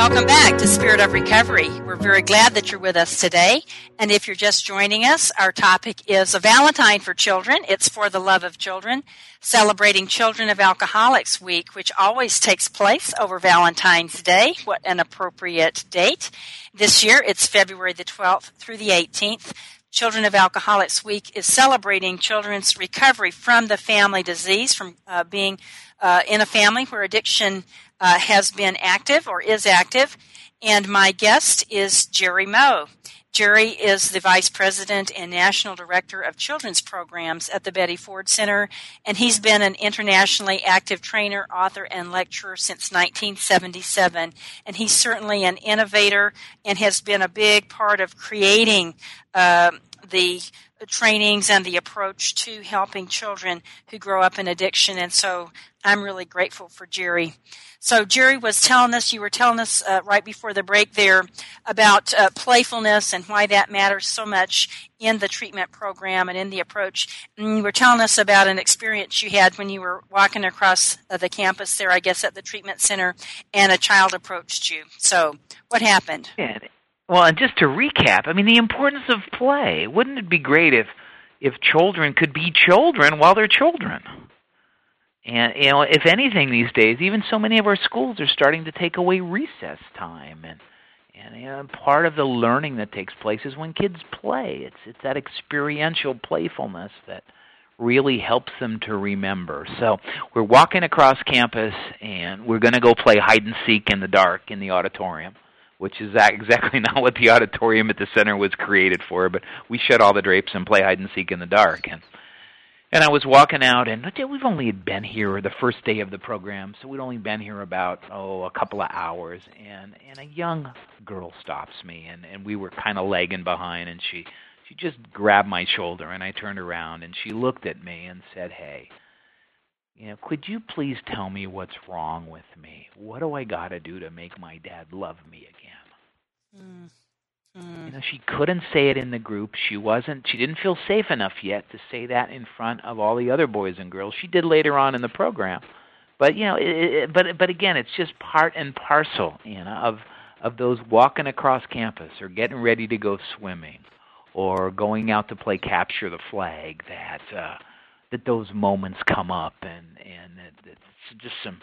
Welcome back to Spirit of Recovery. We're very glad that you're with us today. And if you're just joining us, our topic is a Valentine for children. It's for the love of children, celebrating Children of Alcoholics Week, which always takes place over Valentine's Day. What an appropriate date. This year, it's February the twelfth through the eighteenth. Children of Alcoholics Week is celebrating children's recovery from the family disease, from uh, being uh, in a family where addiction Uh, has been active or is active, and my guest is Jerry Moe. Jerry is the Vice President and National Director of Children's Programs at the Betty Ford Center, and he's been an internationally active trainer, author, and lecturer since nineteen seventy-seven, and he's certainly an innovator and has been a big part of creating uh, the trainings and the approach to helping children who grow up in addiction, and so I'm really grateful for Jerry. So Jerry was telling us, you were telling us uh, right before the break there about uh, playfulness and why that matters so much in the treatment program and in the approach. And you were telling us about an experience you had when you were walking across uh, the campus there, I guess, at the treatment center, and a child approached you. So what happened? Yeah. Well, and just to recap, I mean, the importance of play. Wouldn't it be great if, if children could be children while they're children? And, you know, if anything these days, even so many of our schools are starting to take away recess time and, And, and part of the learning that takes place is when kids play. It's it's that experiential playfulness that really helps them to remember. So we're walking across campus, and we're going to go play hide-and-seek in the dark in the auditorium, which is exactly not what the auditorium at the center was created for, but we shut all the drapes and play hide-and-seek in the dark. And and I was walking out, and we've only been here the first day of the program, so we'd only been here about, oh, a couple of hours, and, and a young girl stops me, and, and we were kind of lagging behind, and she, she just grabbed my shoulder, and I turned around, and she looked at me and said, "Hey, you know, could you please tell me what's wrong with me? What do I got to do to make my dad love me again?" Mm. You know, she couldn't say it in the group. She wasn't. She didn't feel safe enough yet to say that in front of all the other boys and girls. She did later on in the program, but you know, it, it, but but again, it's just part and parcel, you know, of of those walking across campus or getting ready to go swimming or going out to play capture the flag. That uh, that those moments come up, and and it's just some.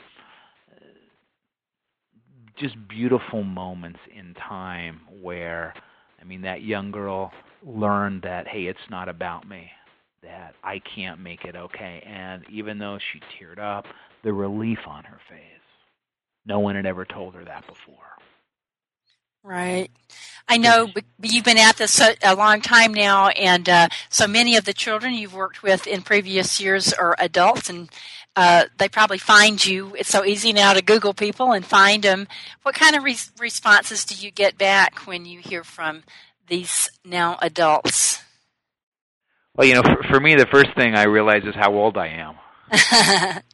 Just beautiful moments in time where, I mean, that young girl learned that, hey, it's not about me, that I can't make it okay. And even though she teared up, the relief on her face. No one had ever told her that before. Right. I know you've been at this a long time now, and uh, so many of the children you've worked with in previous years are adults, and uh, they probably find you. It's so easy now to Google people and find them. What kind of re- responses do you get back when you hear from these now adults? Well, you know, for, for me, the first thing I realize is how old I am.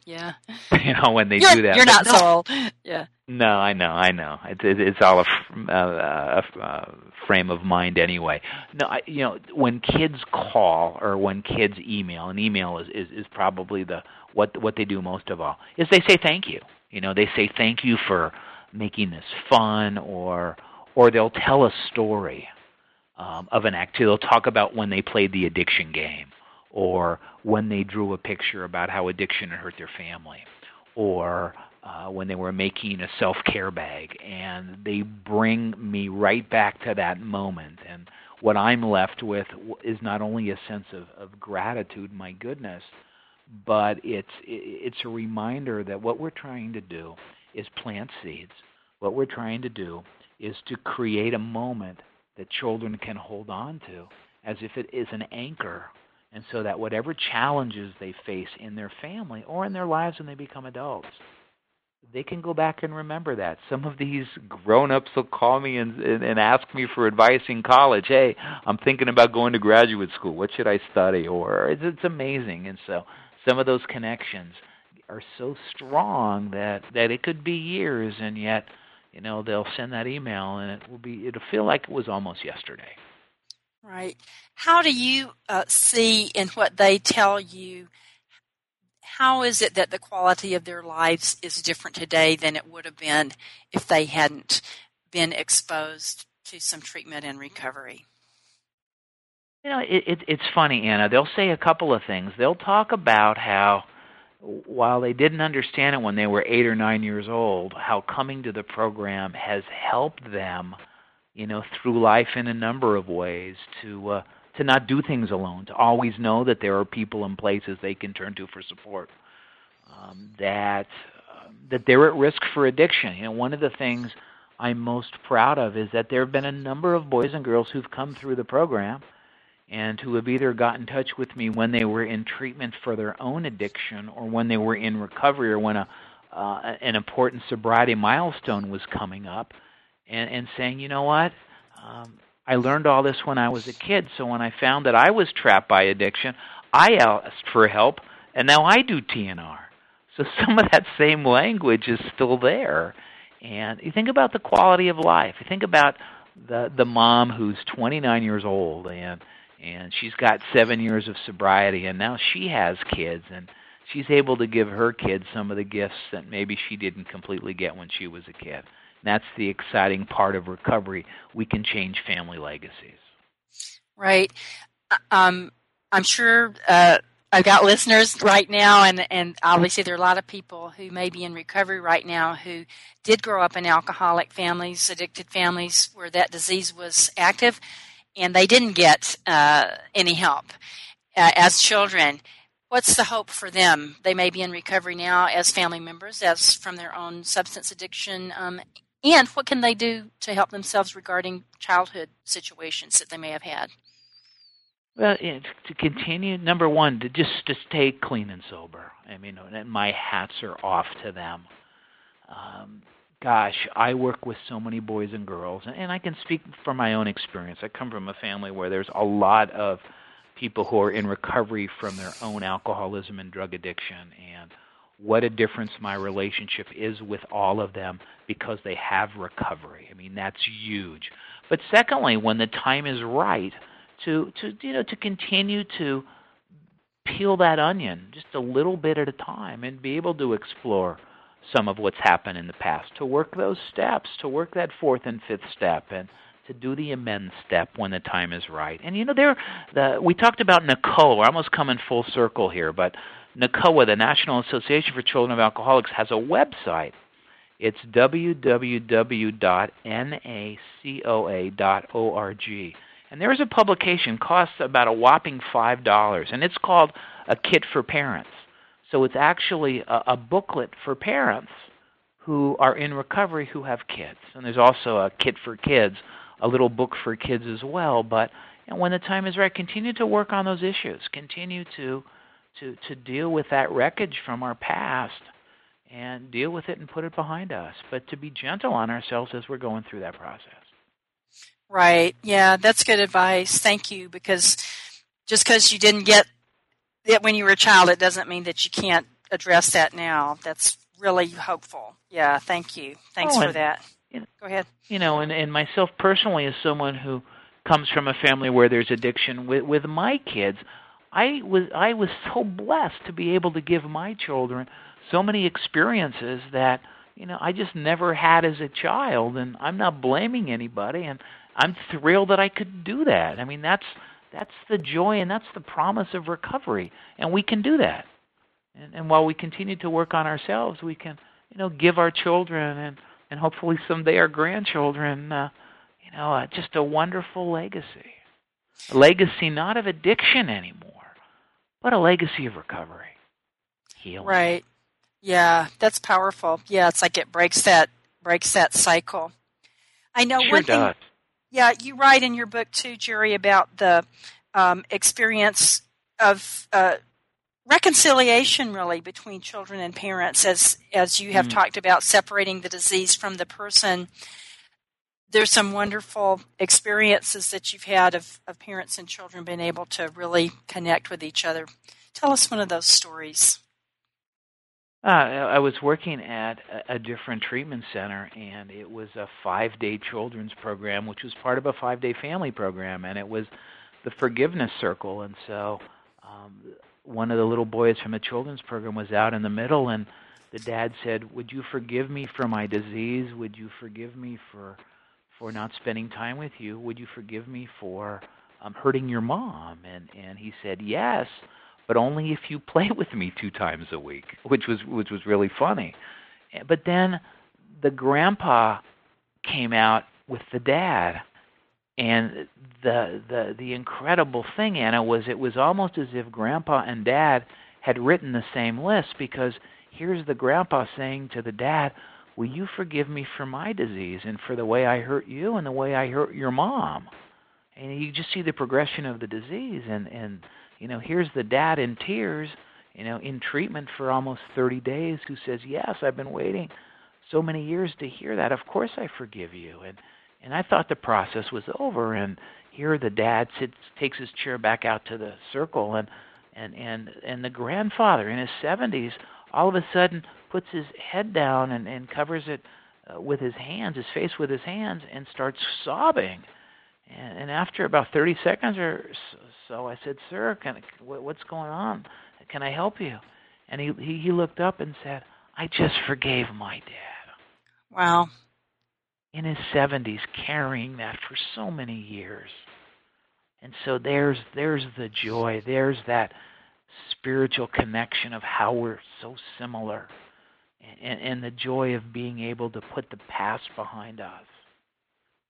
Yeah. You know, when they you're, do that. You're not no. so old. Yeah. No, I know, I know. It, it, it's all a, uh, a, a frame of mind anyway. No, I, you know, when kids call or when kids email, and email is, is, is probably the what what they do most of all, is they say thank you. You know, they say thank you for making this fun, or or they'll tell a story um, of an activity. They'll talk about when they played the addiction game, or when they drew a picture about how addiction hurt their family, or uh, when they were making a self-care bag. And they bring me right back to that moment. And what I'm left with is not only a sense of, of gratitude, my goodness, but it's it's a reminder that what we're trying to do is plant seeds. What we're trying to do is to create a moment that children can hold on to as if it is an anchor. And so that whatever challenges they face in their family or in their lives when they become adults, they can go back and remember that. Some of these grown-ups will call me and, and, and ask me for advice in college. Hey, I'm thinking about going to graduate school. What should I study? Or it's, it's amazing. And so some of those connections are so strong that, that it could be years, and yet, you know, they'll send that email and it will be it'll feel like it was almost yesterday. Right. How do you uh, see in what they tell you, how is it that the quality of their lives is different today than it would have been if they hadn't been exposed to some treatment and recovery? You know, it, it, it's funny, Anna. They'll say a couple of things. They'll talk about how, while they didn't understand it when they were eight or nine years old, how coming to the program has helped them, you know, through life in a number of ways, to uh, to not do things alone, to always know that there are people and places they can turn to for support, um, that uh, that they're at risk for addiction. You know, one of the things I'm most proud of is that there have been a number of boys and girls who've come through the program and who have either got in touch with me when they were in treatment for their own addiction, or when they were in recovery, or when a uh, an important sobriety milestone was coming up, And, and saying, you know what, um, I learned all this when I was a kid, so when I found that I was trapped by addiction, I asked for help, and now I do T N R. So some of that same language is still there. And you think about the quality of life. You think about the the mom who's twenty-nine years old, and and she's got seven years of sobriety, and now she has kids, and she's able to give her kids some of the gifts that maybe she didn't completely get when she was a kid. That's the exciting part of recovery. We can change family legacies. Right. Um, I'm sure uh, I've got listeners right now, and, and obviously there are a lot of people who may be in recovery right now who did grow up in alcoholic families, addicted families where that disease was active, and they didn't get uh, any help uh, as children. What's the hope for them? They may be in recovery now as family members, as from their own substance addiction, um, and what can they do to help themselves regarding childhood situations that they may have had? Well, yeah, to continue, number one, to just to stay clean and sober. I mean, my hats are off to them. Um, gosh, I work with so many boys and girls, and I can speak from my own experience. I come from a family where there's a lot of people who are in recovery from their own alcoholism and drug addiction, and what a difference my relationship is with all of them because they have recovery. I mean, that's huge. But secondly, when the time is right, To, to you know, to continue to peel that onion just a little bit at a time and be able to explore some of what's happened in the past, to work those steps, to work that fourth and fifth step, and to do the amend step when the time is right. And, you know, there the, we talked about NACOA. We're almost coming full circle here, but NACOA, the National Association for Children of Alcoholics, has a website. It's w w w dot n a c o a dot org. And there is a publication, costs about a whopping five dollars, and it's called A Kit for Parents. So it's actually a, a booklet for parents who are in recovery who have kids. And there's also a Kit for Kids, a little book for kids as well. But and when the time is right, continue to work on those issues. Continue to, to, to deal with that wreckage from our past and deal with it and put it behind us. But to be gentle on ourselves as we're going through that process. Right. Yeah, that's good advice. Thank you. Because just because you didn't get it when you were a child, it doesn't mean that you can't address that now. That's really hopeful. Yeah, thank you. Thanks oh, for and, that. You know, go ahead. You know, and, and myself personally, as someone who comes from a family where there's addiction, with, with my kids, I was I was so blessed to be able to give my children so many experiences that, you know, I just never had as a child, and I'm not blaming anybody, and I'm thrilled that I could do that. I mean, that's that's the joy and that's the promise of recovery, and we can do that. And, and while we continue to work on ourselves, we can, you know, give our children and, and hopefully someday our grandchildren, uh, you know, uh, just a wonderful legacy. A legacy not of addiction anymore, but a legacy of recovery. Healing. Right. Yeah, that's powerful. Yeah, it's like it breaks that breaks that cycle. I know sure one thing. Does. Yeah, you write in your book too, Jerry, about the um, experience of uh, reconciliation, really, between children and parents, as as you have mm. talked about separating the disease from the person. There's some wonderful experiences that you've had of, of parents and children being able to really connect with each other. Tell us one of those stories. Uh, I was working at a different treatment center, and it was a five-day children's program, which was part of a five-day family program, and it was the forgiveness circle. And so um, one of the little boys from the children's program was out in the middle, and the dad said, "Would you forgive me for my disease? Would you forgive me for for not spending time with you? Would you forgive me for um, hurting your mom?" And, and he said, "Yes, but only if you play with me two times a week," which was which was really funny. But then the grandpa came out with the dad, and the the the incredible thing, Anna, was it was almost as if grandpa and dad had written the same list, because here's the grandpa saying to the dad, "Will you forgive me for my disease and for the way I hurt you and the way I hurt your mom?" And you just see the progression of the disease, and and you know, here's the dad in tears, you know, in treatment for almost thirty days, who says, "Yes, I've been waiting so many years to hear that. Of course I forgive you." And and I thought the process was over. And here the dad sits, takes his chair back out to the circle, and, and, and, and the grandfather in his seventies all of a sudden puts his head down and, and covers it uh, with his hands, his face with his hands, and starts sobbing. And after about thirty seconds or so, I said, "Sir, can I, what's going on? Can I help you?" And he, he he looked up and said, "I just forgave my dad." Wow. In his seventies, carrying that for so many years. And so there's there's the joy. There's that spiritual connection of how we're so similar, and, and the joy of being able to put the past behind us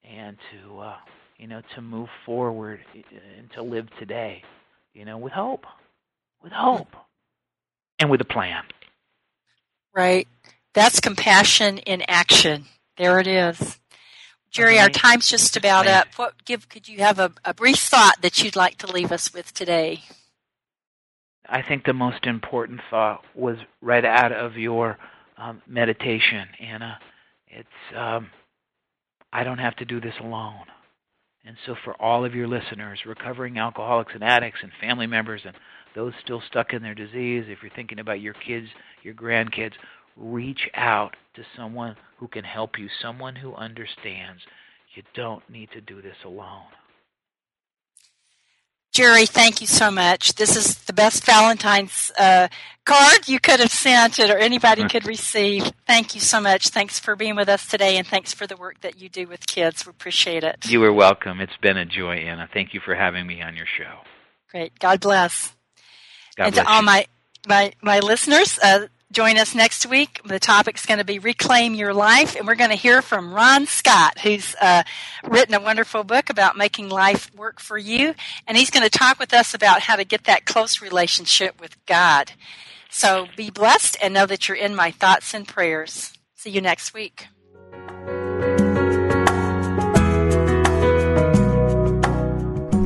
and to, uh, you know, to move forward and to live today, you know, with hope, with hope, and with a plan. Right. That's compassion in action. There it is. Jerry, our time's just about up. What give? Could you have a, a brief thought that you'd like to leave us with today? I think the most important thought was right out of your um, meditation, Anna. It's, um, I don't have to do this alone. And so for all of your listeners, recovering alcoholics and addicts and family members and those still stuck in their disease, if you're thinking about your kids, your grandkids, reach out to someone who can help you, someone who understands. You don't need to do this alone. Jerry, thank you so much. This is the best Valentine's uh, card you could have sent it or anybody could receive. Thank you so much. Thanks for being with us today, and thanks for the work that you do with kids. We appreciate it. You are welcome. It's been a joy, Anna. Thank you for having me on your show. Great. God bless. God and bless to all my, my, my listeners, uh, join us next week. The topic's going to be Reclaim Your Life, and we're going to hear from Ron Scott, who's uh, written a wonderful book about making life work for you, and he's going to talk with us about how to get that close relationship with God. So be blessed and know that you're in my thoughts and prayers. See you next week.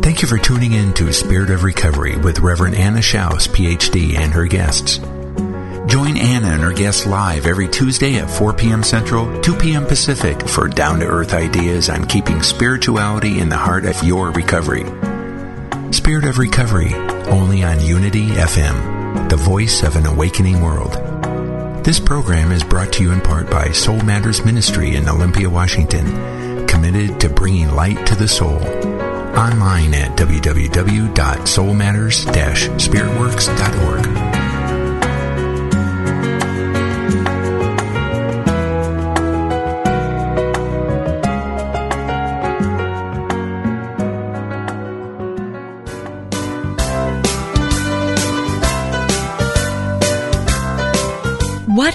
Thank you for tuning in to Spirit of Recovery with Reverend Anna Schaus, P H D, and her guests. Join Anna and her guests live every Tuesday at four p.m. Central, two p.m. Pacific for down-to-earth ideas on keeping spirituality in the heart of your recovery. Spirit of Recovery, only on Unity F M, the voice of an awakening world. This program is brought to you in part by Soul Matters Ministry in Olympia, Washington, committed to bringing light to the soul. Online at w w w dot soul matters dash spirit works dot org. What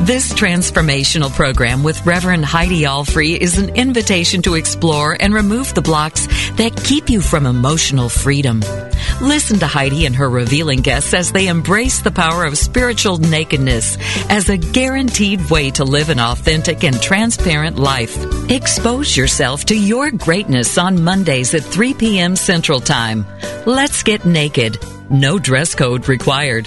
This transformational program with Reverend Heidi Alfrey is an invitation to explore and remove the blocks that keep you from emotional freedom. Listen to Heidi and her revealing guests as they embrace the power of spiritual nakedness as a guaranteed way to live an authentic and transparent life. Expose yourself to your greatness on Mondays at three p.m. Central Time. Let's get naked. No dress code required.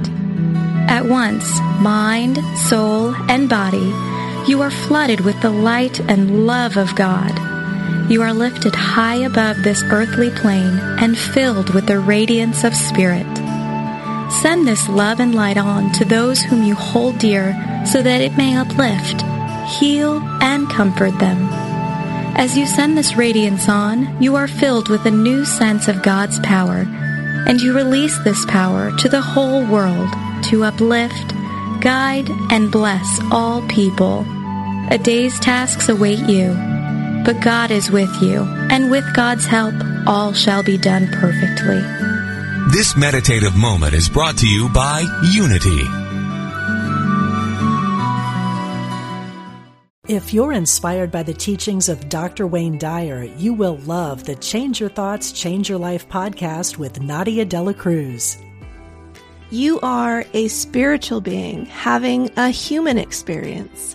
At once, mind, soul, and body, you are flooded with the light and love of God. You are lifted high above this earthly plane and filled with the radiance of spirit. Send this love and light on to those whom you hold dear so that it may uplift, heal, and comfort them. As you send this radiance on, you are filled with a new sense of God's power, and you release this power to the whole world to uplift, guide, and bless all people. A day's tasks await you. But God is with you, and with God's help, all shall be done perfectly. This meditative moment is brought to you by Unity. If you're inspired by the teachings of Doctor Wayne Dyer, you will love the Change Your Thoughts, Change Your Life podcast with Nadia Dela Cruz. You are a spiritual being having a human experience.